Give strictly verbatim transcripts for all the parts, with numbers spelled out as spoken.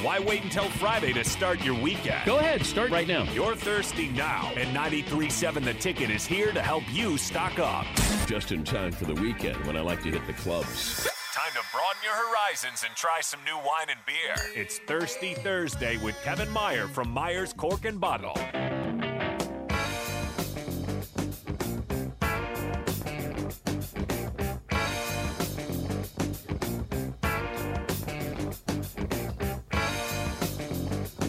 Why wait until Friday to start your weekend? Go ahead, start right now. You're thirsty now, and ninety-three point seven The Ticket is here to help you stock up. Just in time for the weekend when I like to hit the clubs. Time to broaden your horizons and try some new wine and beer. It's Thirsty Thursday with Kevin Meyer from Meyer's Cork and Bottle.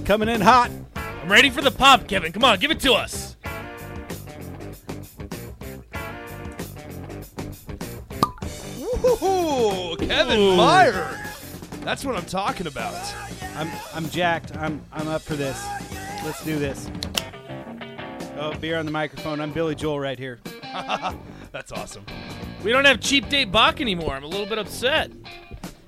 Coming in hot. I'm ready for the pop, Kevin. Come on, give it to us. Woo-hoo-hoo, Kevin Ooh. Meyer. That's what I'm talking about. I'm I'm jacked. I'm I'm up for this. Let's do this. Oh, beer on the microphone. I'm Billy Joel right here. That's awesome. We don't have Cheap Date Bach anymore. I'm a little bit upset.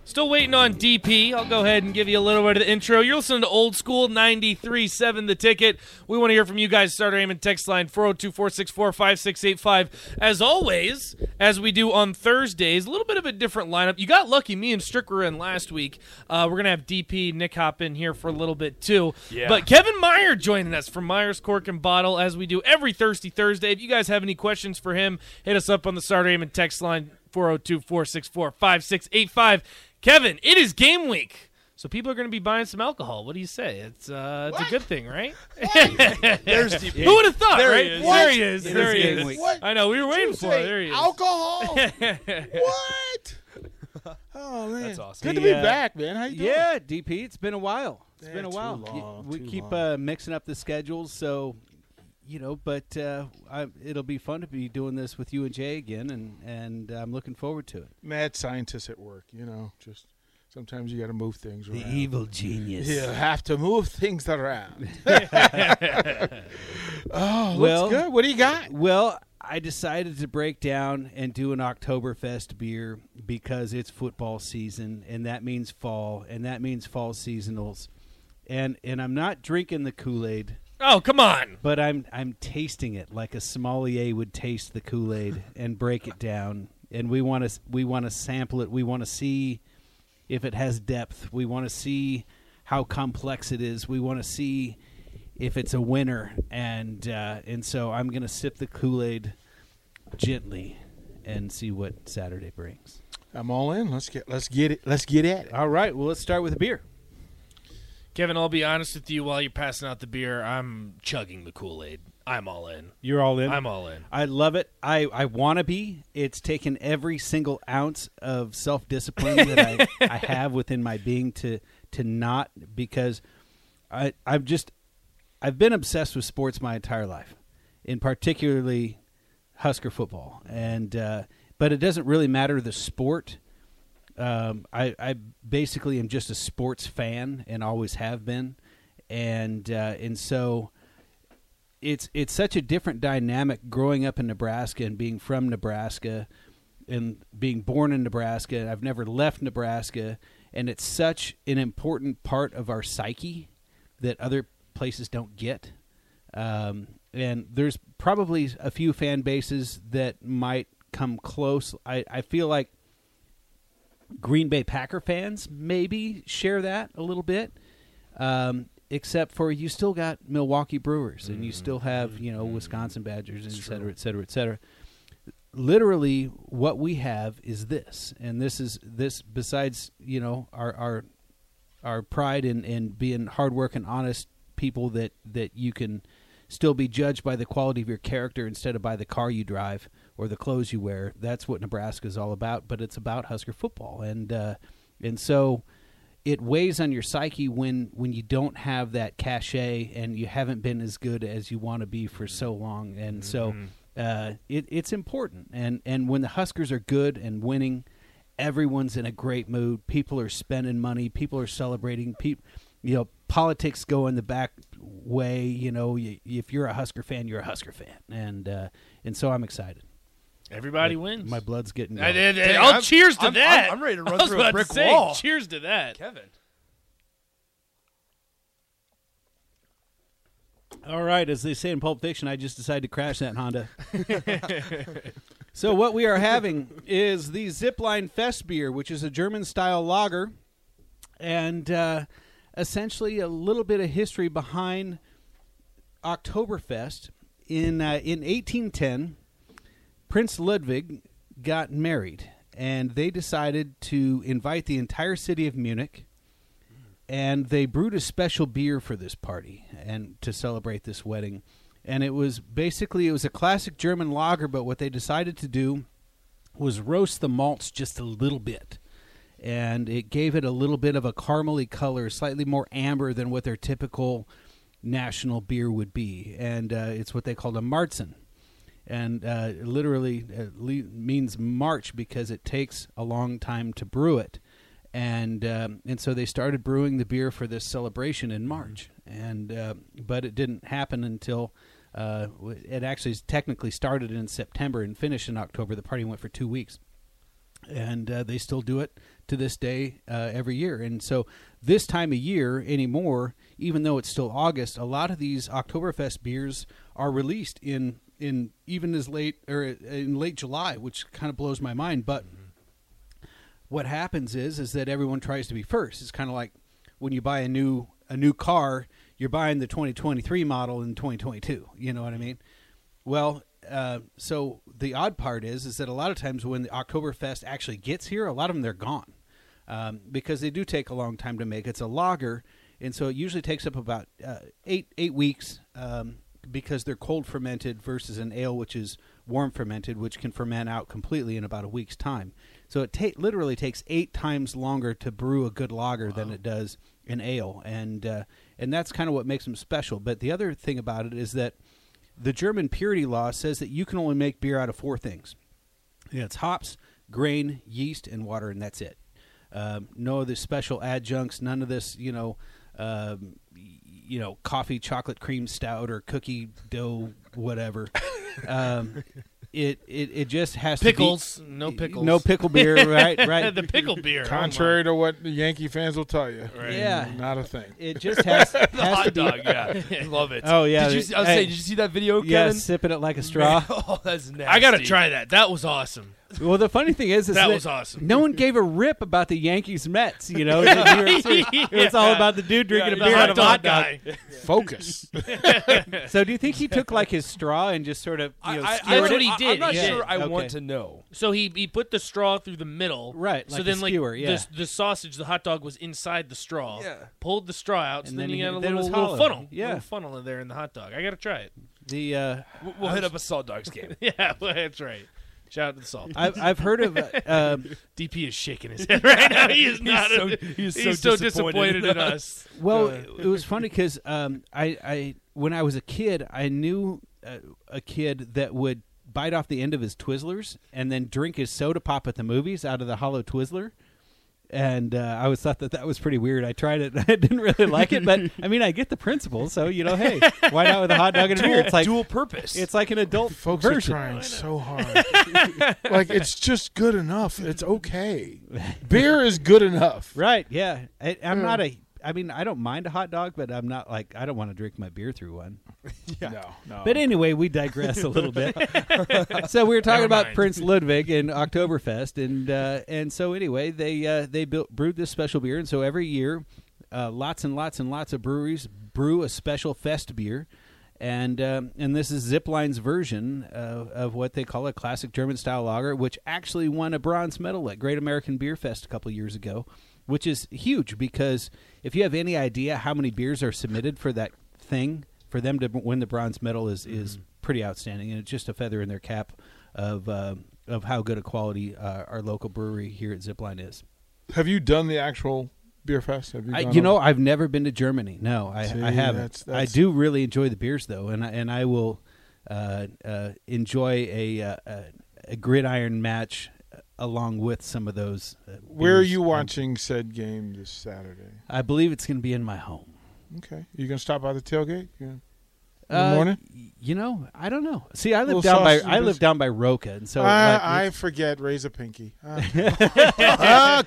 Still waiting on D P. I'll go ahead and give you a little bit of the intro. You're listening to Old School ninety-three point seven The Ticket. We want to hear from you guys. Starter Amon text line four oh two, four six four, five six eight five. As always, as we do on Thursdays, a little bit of a different lineup. You got lucky. Me and Strick were in last week. Uh, we're going to have D P, Nick Hop in here for a little bit too. Yeah. But Kevin Meyer joining us from Meyer's Cork and Bottle as we do every Thirsty Thursday. If you guys have any questions for him, hit us up on the Starter Amon text line four oh two, four six four, five six eight five. Kevin, it is game week, so people are going to be buying some alcohol. What do you say? It's uh, it's a good thing, right? There's D P. Who would have thought, there right? He there he is. It there is he is. Week. I know. We were waiting for it. There he is. Alcohol? What? Oh, man. That's awesome. Good to be uh, back, man. How you doing? Yeah, D P, it's been a while. It's man, been a while. Long, we keep uh, mixing up the schedules, so... You know, but uh, I, it'll be fun to be doing this with you and Jay again, and, and I'm looking forward to it. Mad scientists at work, you know, just sometimes you got to move things around. The evil genius. You have to move things around. Oh, well, that's good. What do you got? Well, I decided to break down and do an Oktoberfest beer because it's football season, and that means fall, and that means fall seasonals. And, and I'm not drinking the Kool-Aid. Oh, come on. But I'm I'm tasting it like a sommelier would taste the Kool-Aid and break it down. And we want to we want to sample it. We want to see if it has depth. We want to see how complex it is. We want to see if it's a winner. And uh, and so I'm going to sip the Kool-Aid gently and see what Saturday brings. I'm all in. Let's get let's get it. Let's get at it. All right. Well, let's start with a beer. Kevin, I'll be honest with you. While you're passing out the beer, I'm chugging the Kool-Aid. I'm all in. You're all in? I'm all in. I love it. I, I want to be. It's taken every single ounce of self-discipline that I, I have within my being to to not, because I, I'm just, I've been obsessed with sports my entire life, in particularly Husker football. and uh, But it doesn't really matter the sport. Um, I, I basically am just a sports fan and always have been. And, uh, and so it's, it's such a different dynamic growing up in Nebraska and being from Nebraska and being born in Nebraska. I've never left Nebraska, and it's such an important part of our psyche that other places don't get. Um, and there's probably a few fan bases that might come close. I, I feel like Green Bay Packer fans maybe share that a little bit, um, except for you still got Milwaukee Brewers, and you still have, you know, Wisconsin Badgers, and et cetera, et cetera, et cetera. Literally, what we have is this, and this is this. Besides, you know, our our our pride in, in being hardworking, honest people that that you can still be judged by the quality of your character instead of by the car you drive or the clothes you wear. That's what Nebraska is all about, but it's about Husker football. And uh, and so it weighs on your psyche when, when you don't have that cachet and you haven't been as good as you want to be for so long. And mm-hmm. so uh, it, it's important. And, and when the Huskers are good and winning, everyone's in a great mood. People are spending money. People are celebrating. People, you know, politics go in the back way. You know, you, if you're a Husker fan, you're a Husker fan. And, uh, and so I'm excited. Everybody my, wins. My blood's getting. I, I, I, Dang, I'll I'm, cheers to I'm, that. I'm, I'm ready to run through a brick say, wall. Cheers to that, Kevin. All right, as they say in Pulp Fiction, I just decided to crash that Honda. So what we are having is the Zipline Fest beer, which is a German-style lager, and uh, essentially a little bit of history behind Oktoberfest. In uh, in eighteen ten, Prince Ludwig got married, and they decided to invite the entire city of Munich, and they brewed a special beer for this party and to celebrate this wedding. And it was basically, it was a classic German lager, but what they decided to do was roast the malts just a little bit. And it gave it a little bit of a caramely color, slightly more amber than what their typical national beer would be. And uh, it's what they called a Märzen. And uh, it literally uh, le- means March because it takes a long time to brew it. And um, and so they started brewing the beer for this celebration in March. And uh, but it didn't happen until uh, it actually technically started in September and finished in October. The party went for two weeks. And uh, they still do it to this day uh, every year. And so this time of year anymore, even though it's still August, a lot of these Oktoberfest beers are released in, in even as late or in late July, which kind of blows my mind. But mm-hmm. what happens is is that everyone tries to be first. It's kind of like when you buy a new a new car, you're buying the twenty twenty-three model in twenty twenty-two. You know what I mean? Well, Uh, so the odd part is is that a lot of times when the Oktoberfest actually gets here, a lot of them, they're gone um, because they do take a long time to make. It's a lager, and so it usually takes up about uh, eight eight weeks um, because they're cold fermented versus an ale, which is warm fermented, which can ferment out completely in about a week's time. So it ta- literally takes eight times longer to brew a good lager wow. than it does an ale, and uh, and that's kind of what makes them special. But the other thing about it is that the German purity law says that you can only make beer out of four things. Yeah, it's hops, grain, yeast, and water, and that's it. Um, no of the special adjuncts, none of this, you know, um, you know, coffee, chocolate, cream, stout, or cookie dough, whatever. Um, it, it it just has pickles, to be... Pickles, no pickles. No pickle beer, right? right. The pickle beer. Contrary oh to what the Yankee fans will tell you. Right. Yeah. Not a thing. It just has, has the hot to be... dog, yeah. Love it. Oh, yeah. Did you, I was hey, saying, did you see that video, Kevin? Yeah, sipping it like a straw. Man, oh, that's nasty. I got to try that. That was awesome. Well, the funny thing is, is that, that was awesome. No one gave a rip about the Yankees Mets, you know. It was all about the dude drinking yeah, a beer out of a hot dog. dog. Focus. So, do you think he took like his straw and just sort of, you know, I, I, that's it? what he did? I'm not yeah. sure I okay. want to know. So he he put the straw through the middle, right? Like so then, skewer, like yeah. the, the sausage, the hot dog was inside the straw. Yeah. Pulled the straw out, so and then, then you had a little, little funnel, yeah, little funnel in there in the hot dog. I gotta try it. The uh, we'll, we'll hit up a Salt Dogs game. Yeah, that's right. Shout out to the Salt. I've, I've heard of... Uh, um, D P is shaking his head right now. He is not. He's so, a, he is so he's disappointed, disappointed in us. Well, it, it was funny because um, I, I, when I was a kid, I knew uh, a kid that would bite off the end of his Twizzlers and then drink his soda pop at the movies out of the hollow Twizzler. And uh, I always thought that that was pretty weird. I tried it. I didn't really like it, but I mean, I get the principle. So, you know, hey, why not with a hot dog and a beer? It's like dual purpose. It's like an adult folks version. Are trying so hard. Like, it's just good enough. It's okay. Beer is good enough, right? Yeah, I, I'm mm. not a. I mean, I don't mind a hot dog, but I'm not like I don't want to drink my beer through one. Yeah. No, no. But anyway, we digress a little bit. So we were talking Never about mind. Prince Ludwig and Oktoberfest, and uh, and so anyway, they uh, they built, brewed this special beer, and so every year, uh, lots and lots and lots of breweries brew a special fest beer, and um, and this is Zipline's version of, of what they call a classic German style lager, which actually won a bronze medal at Great American Beer Fest a couple years ago. Which is huge because if you have any idea how many beers are submitted for that thing, for them to win the bronze medal is, mm-hmm. is pretty outstanding, and it's just a feather in their cap of uh, of how good a quality uh, our local brewery here at Zipline is. Have you done the actual beer fest? Have you I, you over? know, I've never been to Germany. No, I, See, I haven't. That's, that's... I do really enjoy the beers though, and I, and I will uh, uh, enjoy a, uh, a gridiron match. Along with some of those. Uh, Where are you watching um, said game this Saturday? I believe it's going to be in my home. Okay. Are you going to stop by the tailgate? Yeah. in uh, the morning? You know, I don't know. See, I live down by I live down by Roca, and so uh, like, I forget. Raise a pinky. Uh,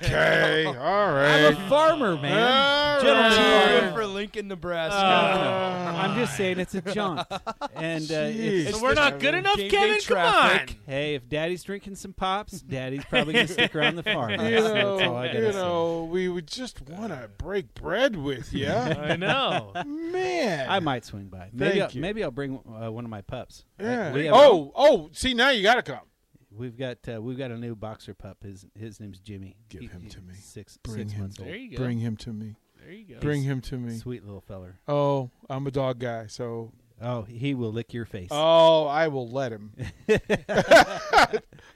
okay, all right. I'm a farmer, man. Gentleman for Lincoln, Nebraska. Uh, I'm just saying it's a jaunt, and uh, it's, so we're not good enough, Kevin. Come on. Hey, if Daddy's drinking some pops, Daddy's probably gonna stick around the farm. You so know, that's all I gotta you know, say. We would just want to break bread with you. I know, man. I might swing by. Maybe I'll, maybe I'll bring uh, one of my pups. Yeah. Like, oh, oh! See, now you got to come. We've got uh, we've got a new boxer pup. His his name's Jimmy. Give he, him he, to me. Six Bring six him. months old. There you go. Bring him to me. There you go. Bring him to me. Sweet little feller. Oh, I'm a dog guy, so. Oh, he will lick your face. Oh, I will let him.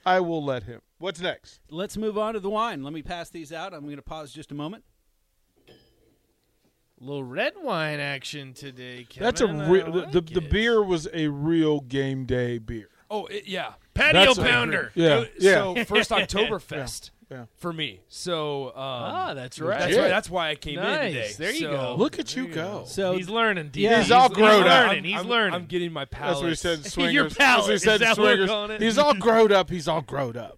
I will let him. What's next? Let's move on to the wine. Let me pass these out. I'm going to pause just a moment. Little red wine action today, Kevin. That's a real. Like the the, the beer was a real game day beer. Oh it, yeah, patio That's pounder. Real, yeah, it, yeah. So first Oktoberfest. Yeah. Yeah. For me. So um, ah, that's right. That's yeah. right. That's why I came nice. in today. There you so, go. Look at you go. So he's learning. D- yeah, he's, he's all grown he's up. Learning. He's I'm, learning. I'm getting my palate. That's what he said. Swingers. Your palate. That's what he said. Swingers. It? He's all grown up. He's all grown up.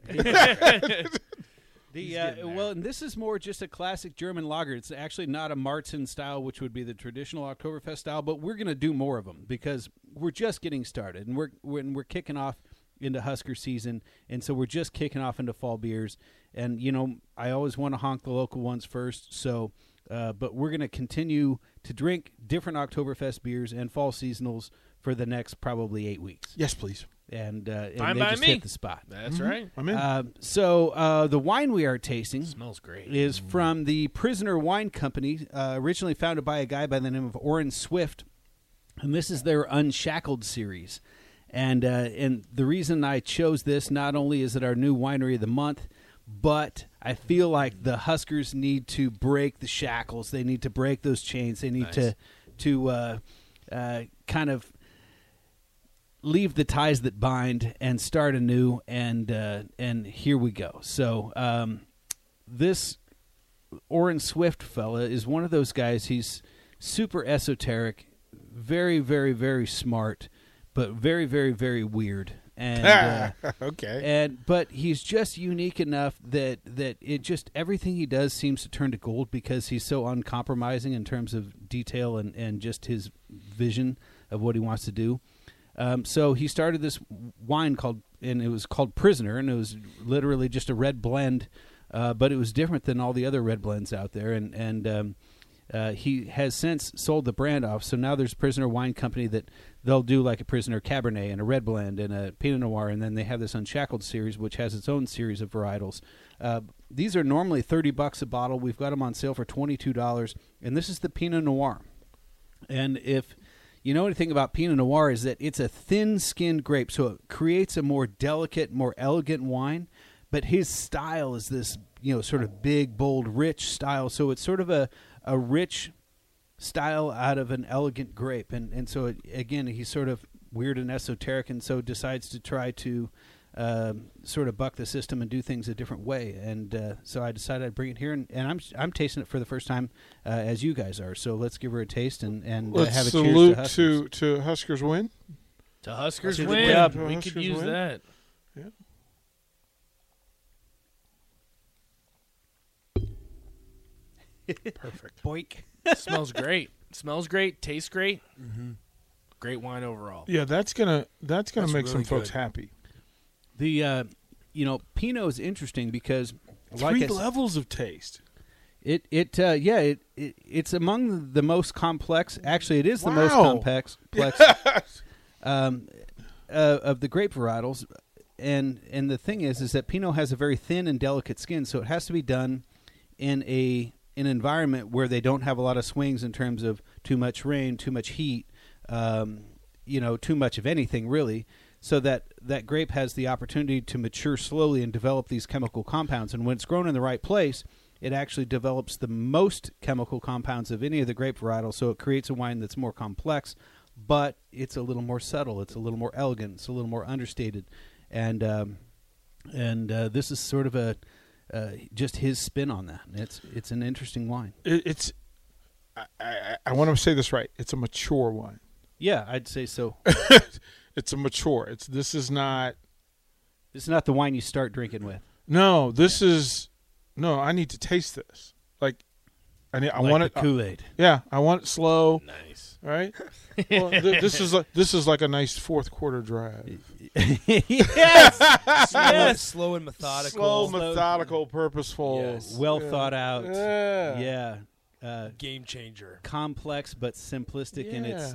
The, uh, well, and this is more just a classic German lager. It's actually not a Märzen style, which would be the traditional Oktoberfest style, but we're going to do more of them because we're just getting started, and we're when we're kicking off into Husker season, and so we're just kicking off into fall beers. And, you know, I always want to honk the local ones first, so uh, but we're going to continue to drink different Oktoberfest beers and fall seasonals for the next probably eight weeks. Yes, please. And, uh, and Fine they by just me. hit the spot. That's mm-hmm. right. I'm in. Uh, so uh, the wine we are tasting it smells great. Is mm. from the Prisoner Wine Company, uh, originally founded by a guy by the name of Orin Swift, and this is their Unshackled series. And uh, and the reason I chose this, not only is it our new winery of the month, but I feel like the Huskers need to break the shackles. They need to break those chains. They need nice. to to uh, uh, kind of. leave the ties that bind and start anew, and uh, and here we go. So um, this Orin Swift fella is one of those guys. He's super esoteric, very, very, very smart, but very, very, very weird. And uh, okay. And but he's just unique enough that that it just everything he does seems to turn to gold because he's so uncompromising in terms of detail and and just his vision of what he wants to do. Um, so he started this wine called, and it was called Prisoner, and it was literally just a red blend, uh, but it was different than all the other red blends out there. And and um, uh, he has since sold the brand off. So now there's Prisoner Wine Company that they'll do like a Prisoner Cabernet and a red blend and a Pinot Noir, and then they have this Unshackled series, which has its own series of varietals. Uh, these are normally thirty bucks a bottle. We've got them on sale for twenty-two dollars, and this is the Pinot Noir. And if you know anything about Pinot Noir is that it's a thin-skinned grape, so it creates a more delicate, more elegant wine. But his style is this, you know, sort of big, bold, rich style. So it's sort of a, a rich style out of an elegant grape. And and so, it, again, he's sort of weird and esoteric and so decides to try to um, sort of buck the system and do things a different way. And uh, so I decided I'd bring it here, and, and I'm I'm tasting it for the first time uh, as you guys are. So let's give her a taste and, and uh, have a cheers to Huskers. Salute to, to Huskers win. To Huskers win. win. Yeah, we Huskers could use win. that. Yeah. Perfect. Boink. Smells great. Smells great. Tastes great. Mm-hmm. Great wine overall. Yeah, that's gonna that's gonna that's make really some folks good. happy. The, uh, you know, Pinot is interesting because like three levels of taste. It, it, uh, yeah, it, it, it's among the most complex. Actually, it is wow. the most complex, complex yes. um, uh, of the grape varietals. And and the thing is, is that Pinot has a very thin and delicate skin, so it has to be done in a an environment where they don't have a lot of swings in terms of too much rain, too much heat, um, you know, too much of anything really. So that, that grape has the opportunity to mature slowly and develop these chemical compounds. And when it's grown in the right place, it actually develops the most chemical compounds of any of the grape varietals. So it creates a wine that's more complex, but it's a little more subtle. It's a little more elegant. It's a little more understated. And um, and uh, this is sort of a uh, just his spin on that. It's it's an interesting wine. It, it's I, I, I want to say this right. It's a mature wine. Yeah, I'd say so. It's a mature. It's this is not. It's not the wine you start drinking with. No, this yeah. is. No, I need to taste this. Like, I need, I like want it Kool-Aid. I, yeah, I want it slow. Nice, right? Well, th- this is like this is like a nice fourth quarter drive. yes, slow, yes, slow and methodical, slow, slow methodical, and, purposeful, yes. well yeah. thought out. Yeah, yeah. Uh, game changer. Complex but simplistic yeah. in its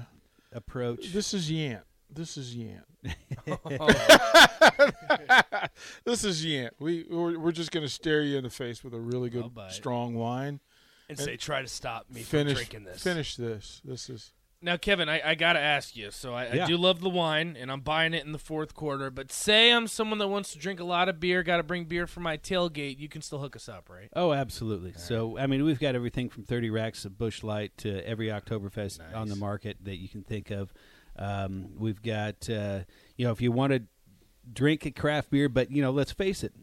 approach. This is Yant. This is Yant. This is Yant. We we're, we're just gonna stare you in the face with a really good strong wine, and, and say, "Try to stop me finish, from drinking this." Finish this. This is now, Kevin. I, I gotta ask you. So I, yeah. I do love the wine, and I'm buying it in the fourth quarter. But say I'm someone that wants to drink a lot of beer. Got to bring beer for my tailgate. You can still hook us up, right? Oh, absolutely. All so right. I mean, we've got everything from thirty racks of Busch Light to every Oktoberfest nice. on the market that you can think of. Um, we've got, uh, you know, if you want to drink a craft beer, but, you know, let's face it,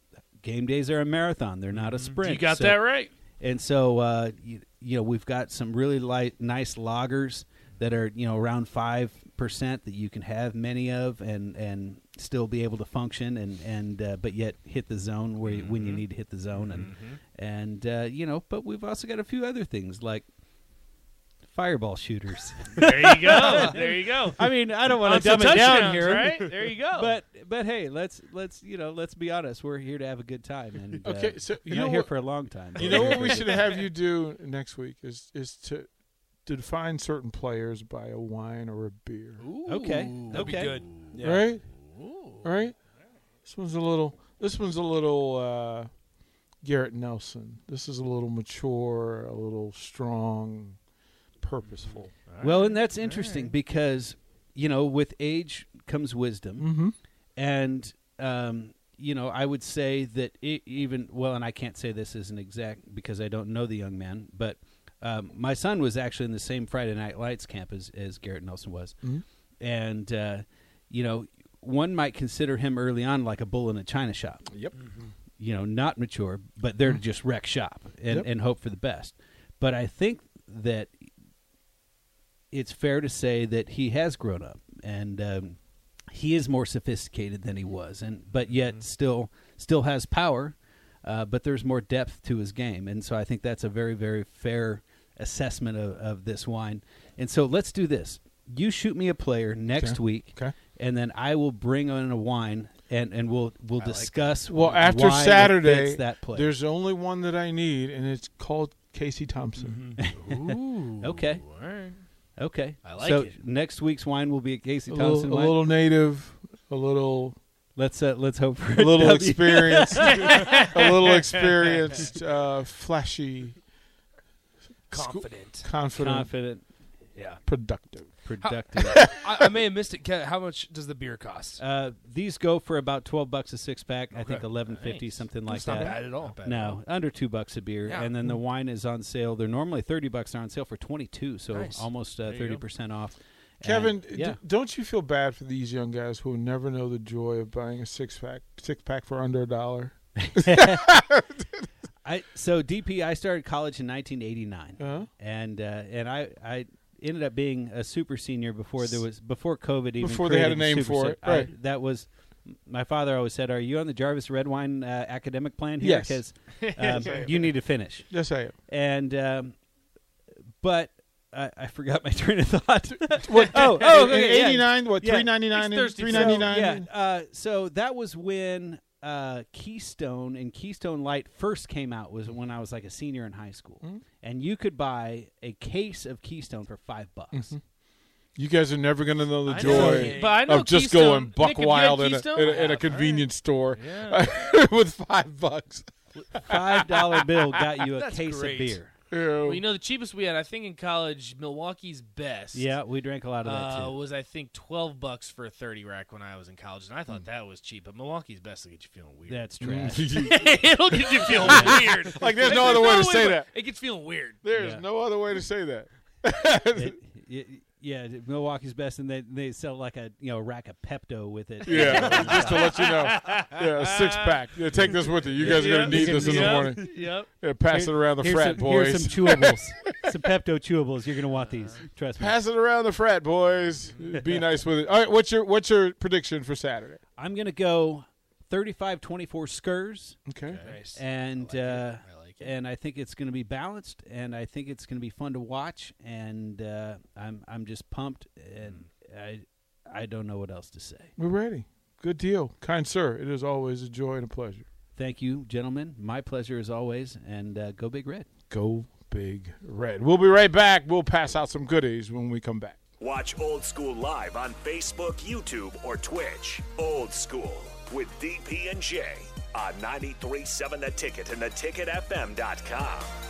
game days are a marathon. They're not a sprint. You got so, that right. And so, uh, you, you know, we've got some really light, nice lagers that are, you know, around five percent that you can have many of and, and still be able to function and, and uh, but yet hit the zone where mm-hmm. you, when you need to hit the zone. And, mm-hmm. and uh, you know, but we've also got a few other things like. Fireball shooters. There you go. There you go. I mean, I don't want to dumb it down here, right? There you go. But but hey, let's let's you know let's be honest. We're here to have a good time, and okay, uh, so you know not here what, for a long time. You know what we should have you do next week is is to, to define certain players by a wine or a beer. Ooh, okay, that'd okay. be good. Yeah. Right? Ooh. Right. This one's a little. This one's a little uh, Garrett Nelson. This is a little mature, a little strong. Purposeful. Right. Well, and that's interesting right. because, you know, with age comes wisdom. Mm-hmm. And, um, you know, I would say that it even, well, and I can't say this is an exact because I don't know the young man, but um, my son was actually in the same Friday Night Lights camp as, as Garrett Nelson was. Mm-hmm. And, uh, you know, one might consider him early on like a bull in a china shop. Yep. Mm-hmm. You know, not mature, but they're mm-hmm. just wreck shop and, yep. and hope for the best. But I think that it's fair to say that he has grown up, and um, he is more sophisticated than he was, and but yet mm-hmm. still still has power, uh, but there's more depth to his game. And so I think that's a very, very fair assessment of, of this wine. And so let's do this. You shoot me a player next okay. week, okay. and then I will bring on a wine, and, and we'll we'll I discuss like Well, after why Saturday, it fits that player. There's only one that I need, and it's called Casey Thompson. Mm-hmm. Ooh, okay. All right. Okay. I like so it. So next week's wine will be a Casey Thompson a little, wine. A little native, a little let's uh, let's hope for a little experienced a little experienced uh, flashy confident. Sco- confident. Confident. Yeah. Productive. Productive. How, I, I may have missed it. How much does the beer cost? Uh, these go for about twelve bucks a six pack. Okay. I think eleven nice. fifty, something like that. Not bad at all. Bad no, at all. Under two bucks a beer, yeah. and then the wine is on sale. They're normally thirty bucks. They're on sale for twenty two, so nice. almost thirty uh, percent off. Kevin, and, yeah. d- don't you feel bad for these young guys who never know the joy of buying a six pack six pack for under a dollar? I so D P. I started college in nineteen eighty nine, uh-huh. and uh, and I. I ended up being a super senior before there was before COVID even before they had a name for se- it. Right. I, that was my father always said, "Are you on the Jarvis Red Wine uh, academic plan here?" Yes, because um, you need to finish. Yes, I am. And um, but I, I forgot my train of thought. what, oh, oh, okay, eighty nine. Yeah. What three ninety nine? Three ninety nine. Yeah. Uh, so that was when uh, Keystone and Keystone Light first came out. Was when I was like a senior in high school. Mm-hmm. And you could buy a case of Keystone for five bucks. Mm-hmm. You guys are never going to know the I joy know, of just Keystone. going buck Nick, wild in a, in, a, in, a, in a convenience right. store yeah. with five bucks. Five dollar bill got you a That's case great. of beer. Well, you know, the cheapest we had, I think, in college, Milwaukee's Best. Yeah, we drank a lot of that, too. Uh, was, I think, twelve bucks for a thirty rack when I was in college, and I thought mm. that was cheap. But Milwaukee's Best will get you feeling weird. That's trash. It'll get you feeling weird. Like, there's like, no there's other no way to way, say that. It gets feeling weird. There's yeah. no other way to say that. it, it, Yeah, Milwaukee's Best, and they they sell like a you know a rack of Pepto with it. Yeah, just to let you know, yeah, a six pack. Yeah, take this with you. You guys yep. are gonna need this in yep. the morning. Yep. Yeah, pass Here, it around the frat some, boys. Here's some chewables, some Pepto chewables. You're gonna want these. Trust me. Pass it around the frat boys. Be nice with it. All right, what's your what's your prediction for Saturday? I'm gonna go thirty-five twenty-four Skurs. Okay. Nice. And. I like uh, it. And I think it's going to be balanced, and I think it's going to be fun to watch, and uh, I'm I'm just pumped, and mm. I I don't know what else to say. We're ready. Good deal. Kind sir, it is always a joy and a pleasure. Thank you, gentlemen. My pleasure as always, and uh, go Big Red. Go Big Red. We'll be right back. We'll pass out some goodies when we come back. Watch Old School live on Facebook, YouTube, or Twitch. Old School with D P and J. On ninety-three point seven The Ticket and the ticket f m dot com.